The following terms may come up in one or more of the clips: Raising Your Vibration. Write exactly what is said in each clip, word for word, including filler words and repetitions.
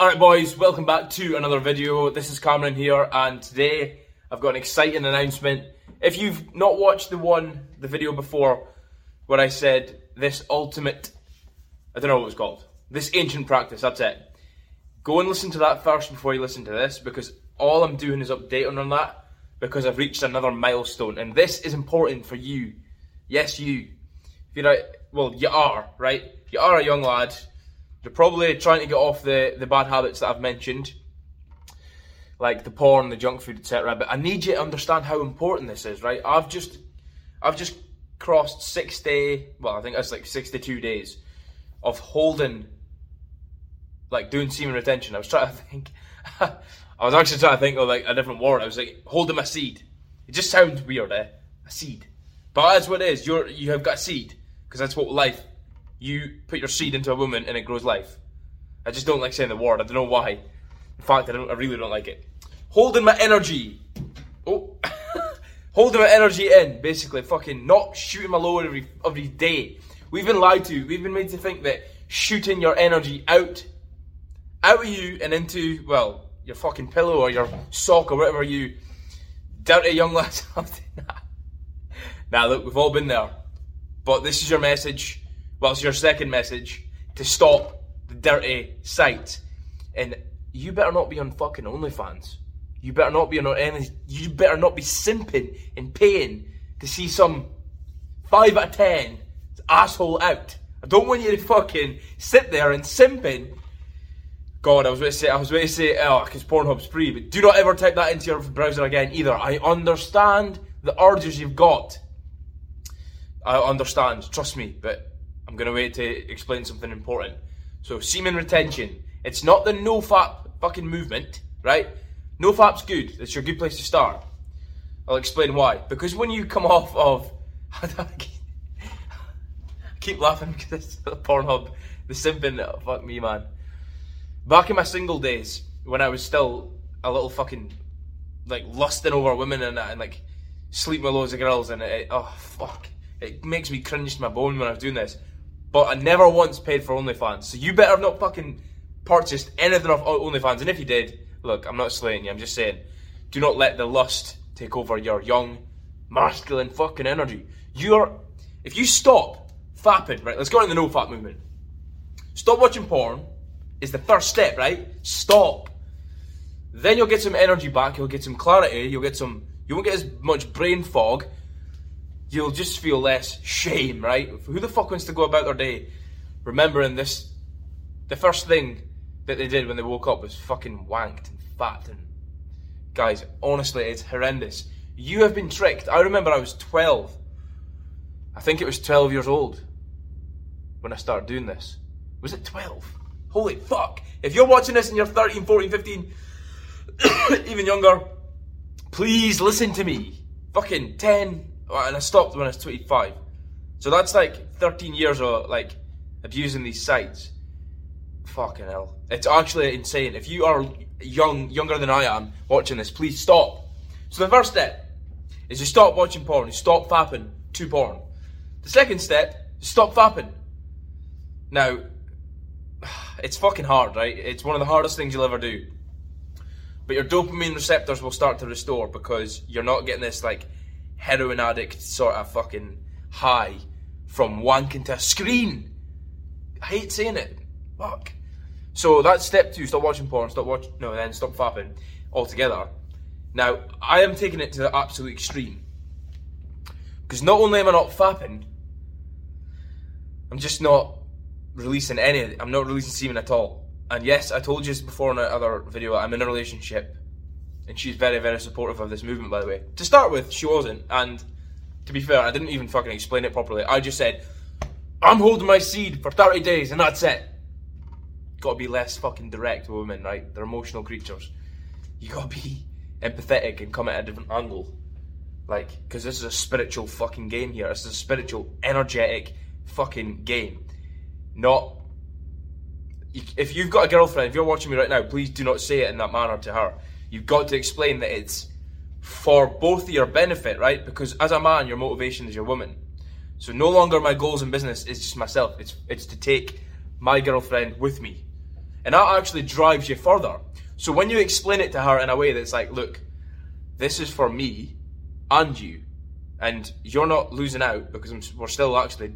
Alright boys, welcome back to another video. This is Cameron here and today I've got an exciting announcement. If you've not watched the one, the video before where I said this ultimate, I don't know what it's called, this ancient practice, that's it. Go and listen to that first before you listen to this because all I'm doing is updating on that because I've reached another milestone and this is important for you. Yes, you. If you're a, well, you are, right? You are a young lad. You're probably trying to get off the, the bad habits that I've mentioned, like the porn, the junk food, et cetera. But I need you to understand how important this is, right? I've just I've just crossed sixty, well, I think that's like sixty-two days of holding, like doing semen retention. I was trying to think, I was actually trying to think of like a different word. I was like, holding my seed. It just sounds weird, eh? A seed. But that's what it is. You're, you have got a seed, because that's what life. You put your seed into a woman and it grows life. I just don't like saying the word. I don't know why. In fact, I, don't, I really don't like it. Holding my energy. Oh. Holding my energy in, basically. Fucking not shooting my load every, every day. We've been lied to. We've been made to think that shooting your energy out, out of you and into, well, your fucking pillow or your sock or whatever you, dirty young lads. Nah, look, we've all been there. But this is your message. Well, it's your second message to stop the dirty site. And you better not be on fucking OnlyFans. You better not be on any. You better not be simping and paying to see some five out of ten asshole out. I don't want you to fucking sit there and simping. God, I was going to say, I was going to say, oh, because Pornhub's free, but do not ever type that into your browser again either. I understand the urges you've got. I understand, trust me, but I'm going to wait to explain something important. So, semen retention. It's not the no-fap fucking movement, right? No-fap's good. It's your good place to start. I'll explain why. Because when you come off of... I keep laughing because it's the Pornhub. The simping. Oh, fuck me, man. Back in my single days, when I was still a little fucking... like, lusting over women and, and like, sleeping with loads of girls and it... Oh, fuck. It makes me cringe to my bone when I was doing this. But I never once paid for OnlyFans, so you better not fucking purchased anything off OnlyFans. And if you did, look, I'm not slaying you, I'm just saying, do not let the lust take over your young, masculine fucking energy. You're, if you stop fapping, right, let's go into the no-fap movement. Stop watching porn is the first step, right? Stop. Then you'll get some energy back, you'll get some clarity, you'll get some, you won't get as much brain fog, you'll just feel less shame, right? Who the fuck wants to go about their day remembering this? The first thing that they did when they woke up was fucking wanked and fat. And guys, honestly, it's horrendous. You have been tricked. I remember I was twelve. I think it was twelve years old when I started doing this. Was it twelve? Holy fuck. If you're watching this and you're thirteen, fourteen, fifteen, even younger, please listen to me. Fucking ten... And I stopped when I was twenty-five. So that's like thirteen years of like abusing these sites. Fucking hell. It's actually insane. If you are young, younger than I am, watching this, please stop. So the first step is you stop watching porn. You stop fapping to porn. The second step is stop fapping. Now, it's fucking hard, right? It's one of the hardest things you'll ever do. But your dopamine receptors will start to restore because you're not getting this like... heroin addict sort of fucking high from wanking to a screen. I hate saying it. Fuck. So that's step two. Stop watching porn. Stop watching. No, then stop fapping altogether. Now, I am taking it to the absolute extreme. Because not only am I not fapping, I'm just not releasing any of it. I'm not releasing semen at all. And yes, I told you this before in another video, I'm in a relationship. And she's very, very supportive of this movement, by the way. To start with, she wasn't. And to be fair, I didn't even fucking explain it properly. I just said, I'm holding my seed for thirty days and that's it. Got to be less fucking direct with women, right? They're emotional creatures. You got to be empathetic and come at a different angle. Like, because this is a spiritual fucking game here. This is a spiritual, energetic fucking game. Not... If you've got a girlfriend, if you're watching me right now, please do not say it in that manner to her. You've got to explain that it's for both your benefit, right? Because as a man, your motivation is your woman. So no longer my goals in business is just myself. It's it's to take my girlfriend with me. And that actually drives you further. So when you explain it to her in a way that's like, look, this is for me and you, and you're not losing out because I'm, we're still actually,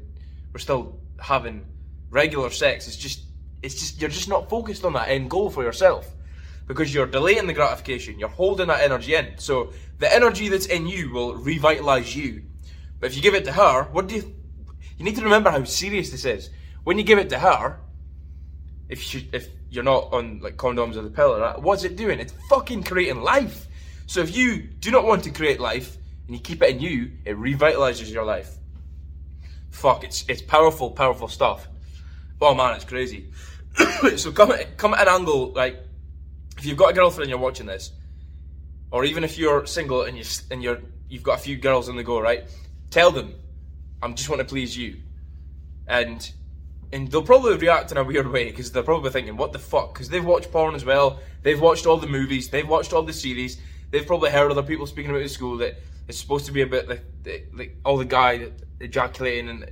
we're still having regular sex. It's just, it's just, you're just not focused on that end goal for yourself because you're delaying the gratification. You're holding that energy in. So the energy that's in you will revitalize you. But if you give it to her, what do you, you need to remember how serious this is. When you give it to her, if, she, if you're not on like condoms or the pill or that, what's it doing? It's fucking creating life. So if you do not want to create life and you keep it in you, it revitalizes your life. Fuck, it's it's powerful, powerful stuff. Oh man, it's crazy. So come at, come at an angle, like, if you've got a girlfriend and you're watching this, or even if you're single and, you, and you're, you've got a few girls on the go, right? Tell them, I'm just want to please you. And... And they'll probably react in a weird way because they're probably thinking, what the fuck? Because they've watched porn as well. They've watched all the movies. They've watched all the series. They've probably heard other people speaking about it at school that it's supposed to be about like, like all the guy ejaculating, and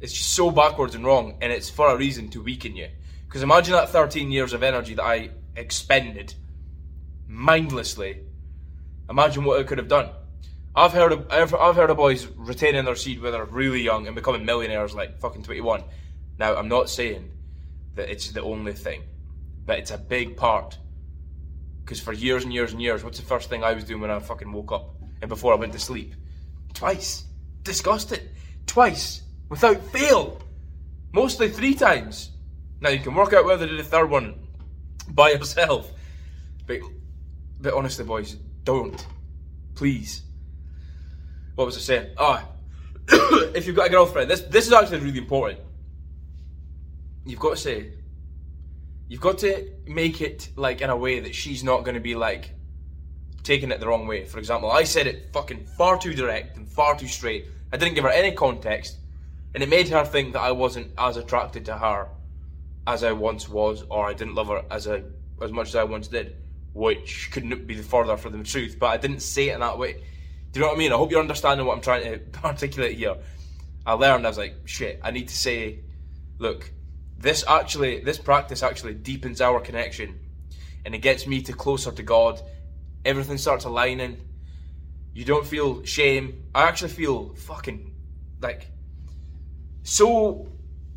it's just so backwards and wrong. And it's for a reason to weaken you. Because imagine that thirteen years of energy that I expended mindlessly. Imagine what it could have done. I've heard of, I've, I've heard of boys retaining their seed when they're really young and becoming millionaires like fucking twenty-one. Now, I'm not saying that it's the only thing, but it's a big part. Because for years and years and years, what's the first thing I was doing when I fucking woke up and before I went to sleep? Twice. Disgusted. Twice. Without fail. Mostly three times. Now, you can work out whether to do the third one by yourself. But, but honestly, boys, don't. Please. What was I saying? Ah, if you've got a girlfriend, this this is actually really important. You've got to say, you've got to make it like in a way that she's not going to be like taking it the wrong way. For example, I said it fucking far too direct and far too straight. I didn't give her any context, and it made her think that I wasn't as attracted to her as I once was, or I didn't love her as I, as much as I once did, which couldn't be further from the truth, but I didn't say it in that way. Do you know what I mean? I hope you're understanding what I'm trying to articulate here. I learned, I was like, shit, I need to say, look, This actually, this practice actually deepens our connection, and it gets me to closer to God. Everything starts aligning. You don't feel shame. I actually feel fucking like so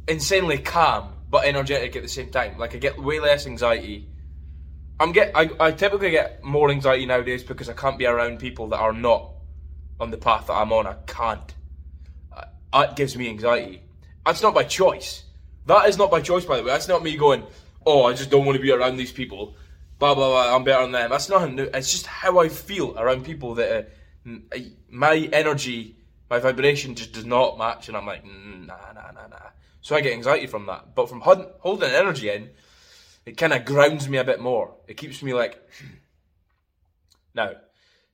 insanely calm, but energetic at the same time. Like I get way less anxiety. I'm get. I, I typically get more anxiety nowadays because I can't be around people that are not on the path that I'm on. I can't. That gives me anxiety. That's not by choice. That is not by choice, by the way. That's not me going, oh, I just don't want to be around these people. Blah, blah, blah, I'm better than them. That's nothing new. It's just how I feel around people that uh, my energy, my vibration just does not match. And I'm like, nah, nah, nah, nah. So I get anxiety from that. But from holding energy in, it kind of grounds me a bit more. It keeps me like... Now,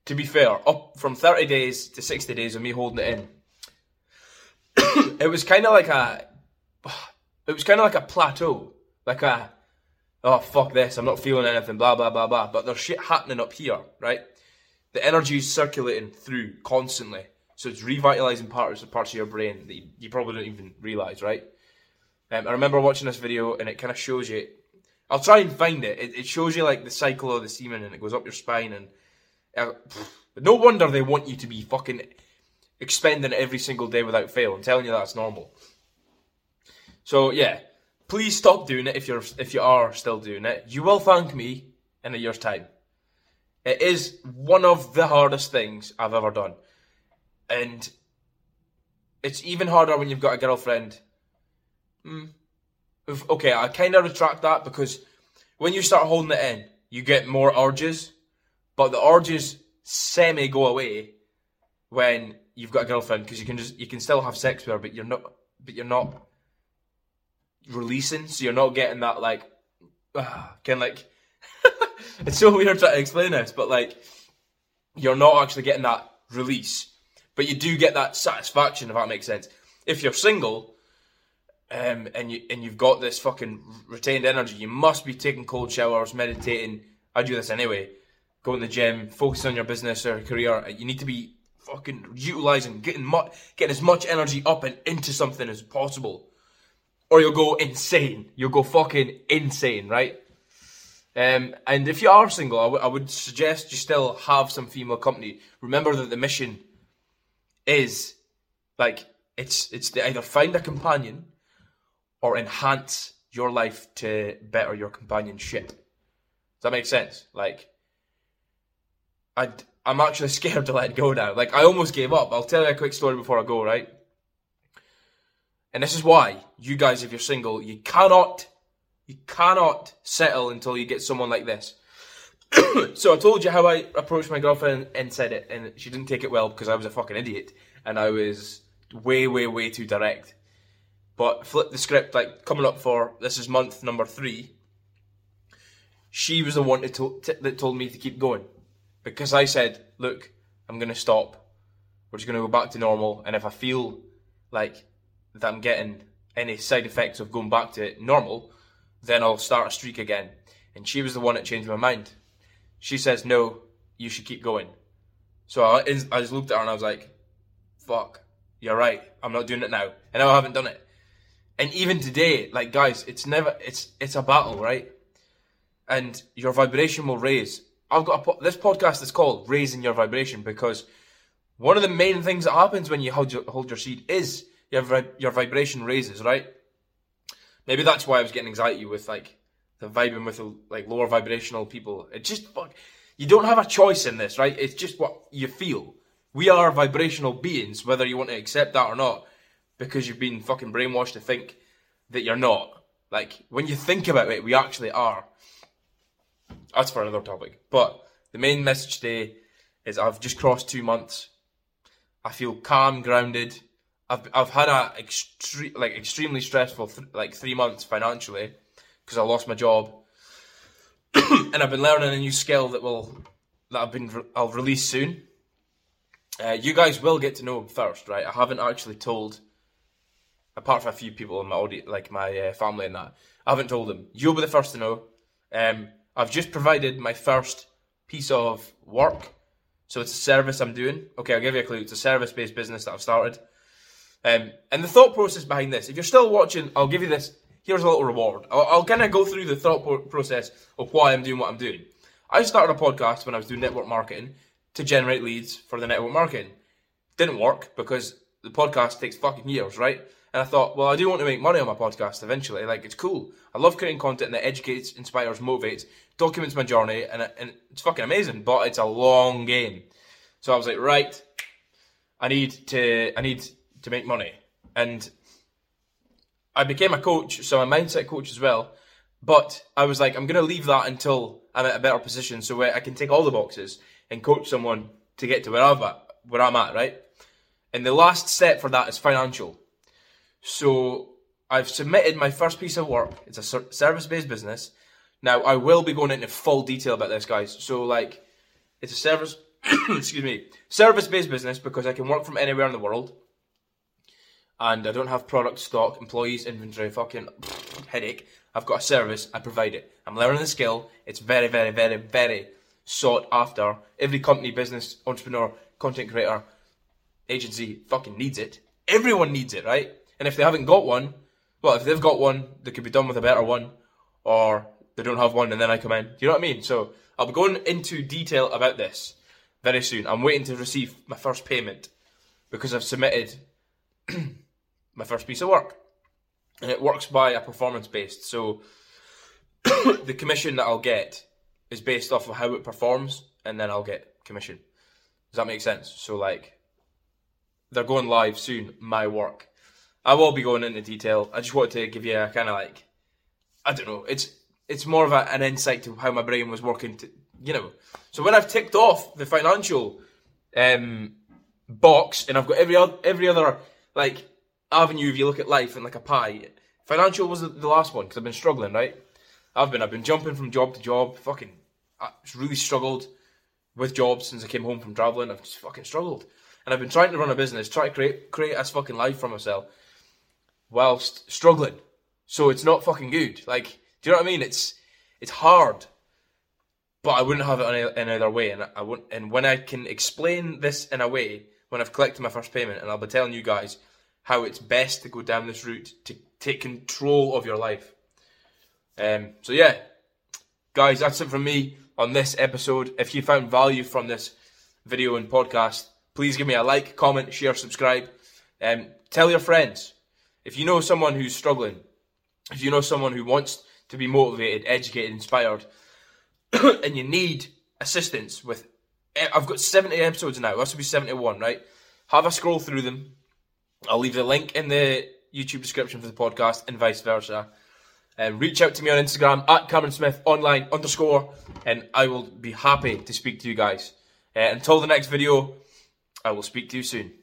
to be fair, up from thirty days to sixty days of me holding it in, it was kind of like a... It was kind of like a plateau, like a, oh, fuck this, I'm not feeling anything, blah, blah, blah, blah. But there's shit happening up here, right? The energy is circulating through constantly. So it's revitalizing parts, parts of your brain that you, you probably don't even realize, right? Um, I remember watching this video and it kind of shows you, I'll try and find it. it. It shows you like the cycle of the semen and it goes up your spine. And uh, pff, no wonder they want you to be fucking expending it every single day without fail. I'm telling you that's normal. So yeah, please stop doing it if you're if you are still doing it. You will thank me in a year's time. It is one of the hardest things I've ever done. And it's even harder when you've got a girlfriend. Mm. Okay, I kind of retract that because when you start holding it in, you get more urges. But the urges semi go away when you've got a girlfriend because you can just you can still have sex with her, but you're not but you're not releasing, so you're not getting that like uh, kind of like it's so weird trying to explain this, but like you're not actually getting that release, but you do get that satisfaction, if that makes sense. If you're single um, and you and you've got this fucking retained energy, you must be taking cold showers, meditating. I do this anyway. Go in the gym, focus on your business or career. You need to be fucking utilising, getting mu- getting as much energy up and into something as possible. or you'll go insane. You'll go fucking insane, right? Um, and if you are single, I, w- I would suggest you still have some female company. Remember that the mission is, like, it's it's to either find a companion or enhance your life to better your companionship. Does that make sense? Like, I'd, I'm actually scared to let go now. Like, I almost gave up. I'll tell you a quick story before I go, right? And this is why, you guys, if you're single, you cannot... You cannot settle until you get someone like this. So I told you how I approached my girlfriend and said it, and she didn't take it well because I was a fucking idiot and I was way, way, way too direct. But flip the script, like, coming up for, this is month number three, she was the one that told, that told me to keep going. Because I said, look, I'm going to stop. We're just going to go back to normal. And if I feel like that I'm getting any side effects of going back to normal, then I'll start a streak again. And she was the one that changed my mind. She says, no, you should keep going. So I, I just looked at her and I was like, fuck, you're right. I'm not doing it now. And now I haven't done it. And even today, like, guys, it's never, it's it's a battle, right? And your vibration will raise. I've got a, this podcast is called Raising Your Vibration, because one of the main things that happens when you hold your, hold your seed is your your vibration raises, right? Maybe that's why I was getting anxiety with, like, the vibing with, like, lower vibrational people. It just, fuck, you don't have a choice in this, right? It's just what you feel. We are vibrational beings, whether you want to accept that or not, because you've been fucking brainwashed to think that you're not. Like, when you think about it, we actually are. That's for another topic. But the main message today is I've just crossed two months. I feel calm, grounded. I've I've had a extre- like extremely stressful th- like three months financially, because I lost my job, and I've been learning a new skill that will that I've been re- I'll release soon. Uh, you guys will get to know first, right? I haven't actually told, apart from a few people in my audience, like my uh, family and that. I haven't told them. You'll be the first to know. Um, I've just provided my first piece of work, so it's a service I'm doing. Okay, I'll give you a clue. It's a service-based business that I've started. Um, and the thought process behind this, if you're still watching, I'll give you this, here's a little reward. I'll, I'll kind of go through the thought po- process of why I'm doing what I'm doing. I started a podcast when I was doing network marketing to generate leads for the network marketing. Didn't work because the podcast takes fucking years, right? And I thought, well, I do want to make money on my podcast eventually, like, it's cool. I love creating content that educates, inspires, motivates, documents my journey, and, and it's fucking amazing, but it's a long game. So I was like, right, I need to, I need to make money. And I became a coach, so I'm a mindset coach as well, but I was like, I'm going to leave that until I'm at a better position so where I can take all the boxes and coach someone to get to where I'm at, where I'm at, right? And the last step for that is financial. So I've submitted my first piece of work. It's a service-based business. Now, I will be going into full detail about this, guys. So, like, it's a service, excuse me, service-based business, because I can work from anywhere in the world. And I don't have product stock, employees, inventory, fucking headache. I've got a service, I provide it. I'm learning the skill. It's very, very, very, very sought after. Every company, business, entrepreneur, content creator, agency fucking needs it. Everyone needs it, right? And if they haven't got one, well, if they've got one, they could be done with a better one, or they don't have one and then I come in. Do you know what I mean? So I'll be going into detail about this very soon. I'm waiting to receive my first payment because I've submitted my first piece of work, and it works by a performance based, so the commission that I'll get is based off of how it performs, and then I'll get commission. Does that make sense? So, like, they're going live soon, my work. I will be going into detail. I just wanted to give you a kind of, like, I don't know, it's it's more of a, an insight to how my brain was working to, you know. So when I've ticked off the financial um, box, and I've got every other, every other like avenue, if you look at life in like a pie, financial was the last one, because I've been struggling, right? I've been, I've been jumping from job to job, fucking, I've really struggled with jobs since I came home from traveling. I've just fucking struggled, and I've been trying to run a business, try to create, create a fucking life for myself, whilst struggling, so it's not fucking good, like, do you know what I mean? It's, it's hard, but I wouldn't have it any, any other way, and I, I wouldn't, and when I can explain this in a way, when I've collected my first payment, and I'll be telling you guys how it's best to go down this route to take control of your life. Um, so yeah, guys, that's it from me on this episode. If you found value from this video and podcast, please give me a like, comment, share, subscribe. Um, tell your friends. If you know someone who's struggling, if you know someone who wants to be motivated, educated, inspired, and you need assistance with, I've got seventy episodes now, this will be seventy-one, right? Have a scroll through them. I'll leave the link in the YouTube description for the podcast and vice versa. Uh, reach out to me on Instagram at Cameron Smith online underscore, and I will be happy to speak to you guys. Uh, until the next video, I will speak to you soon.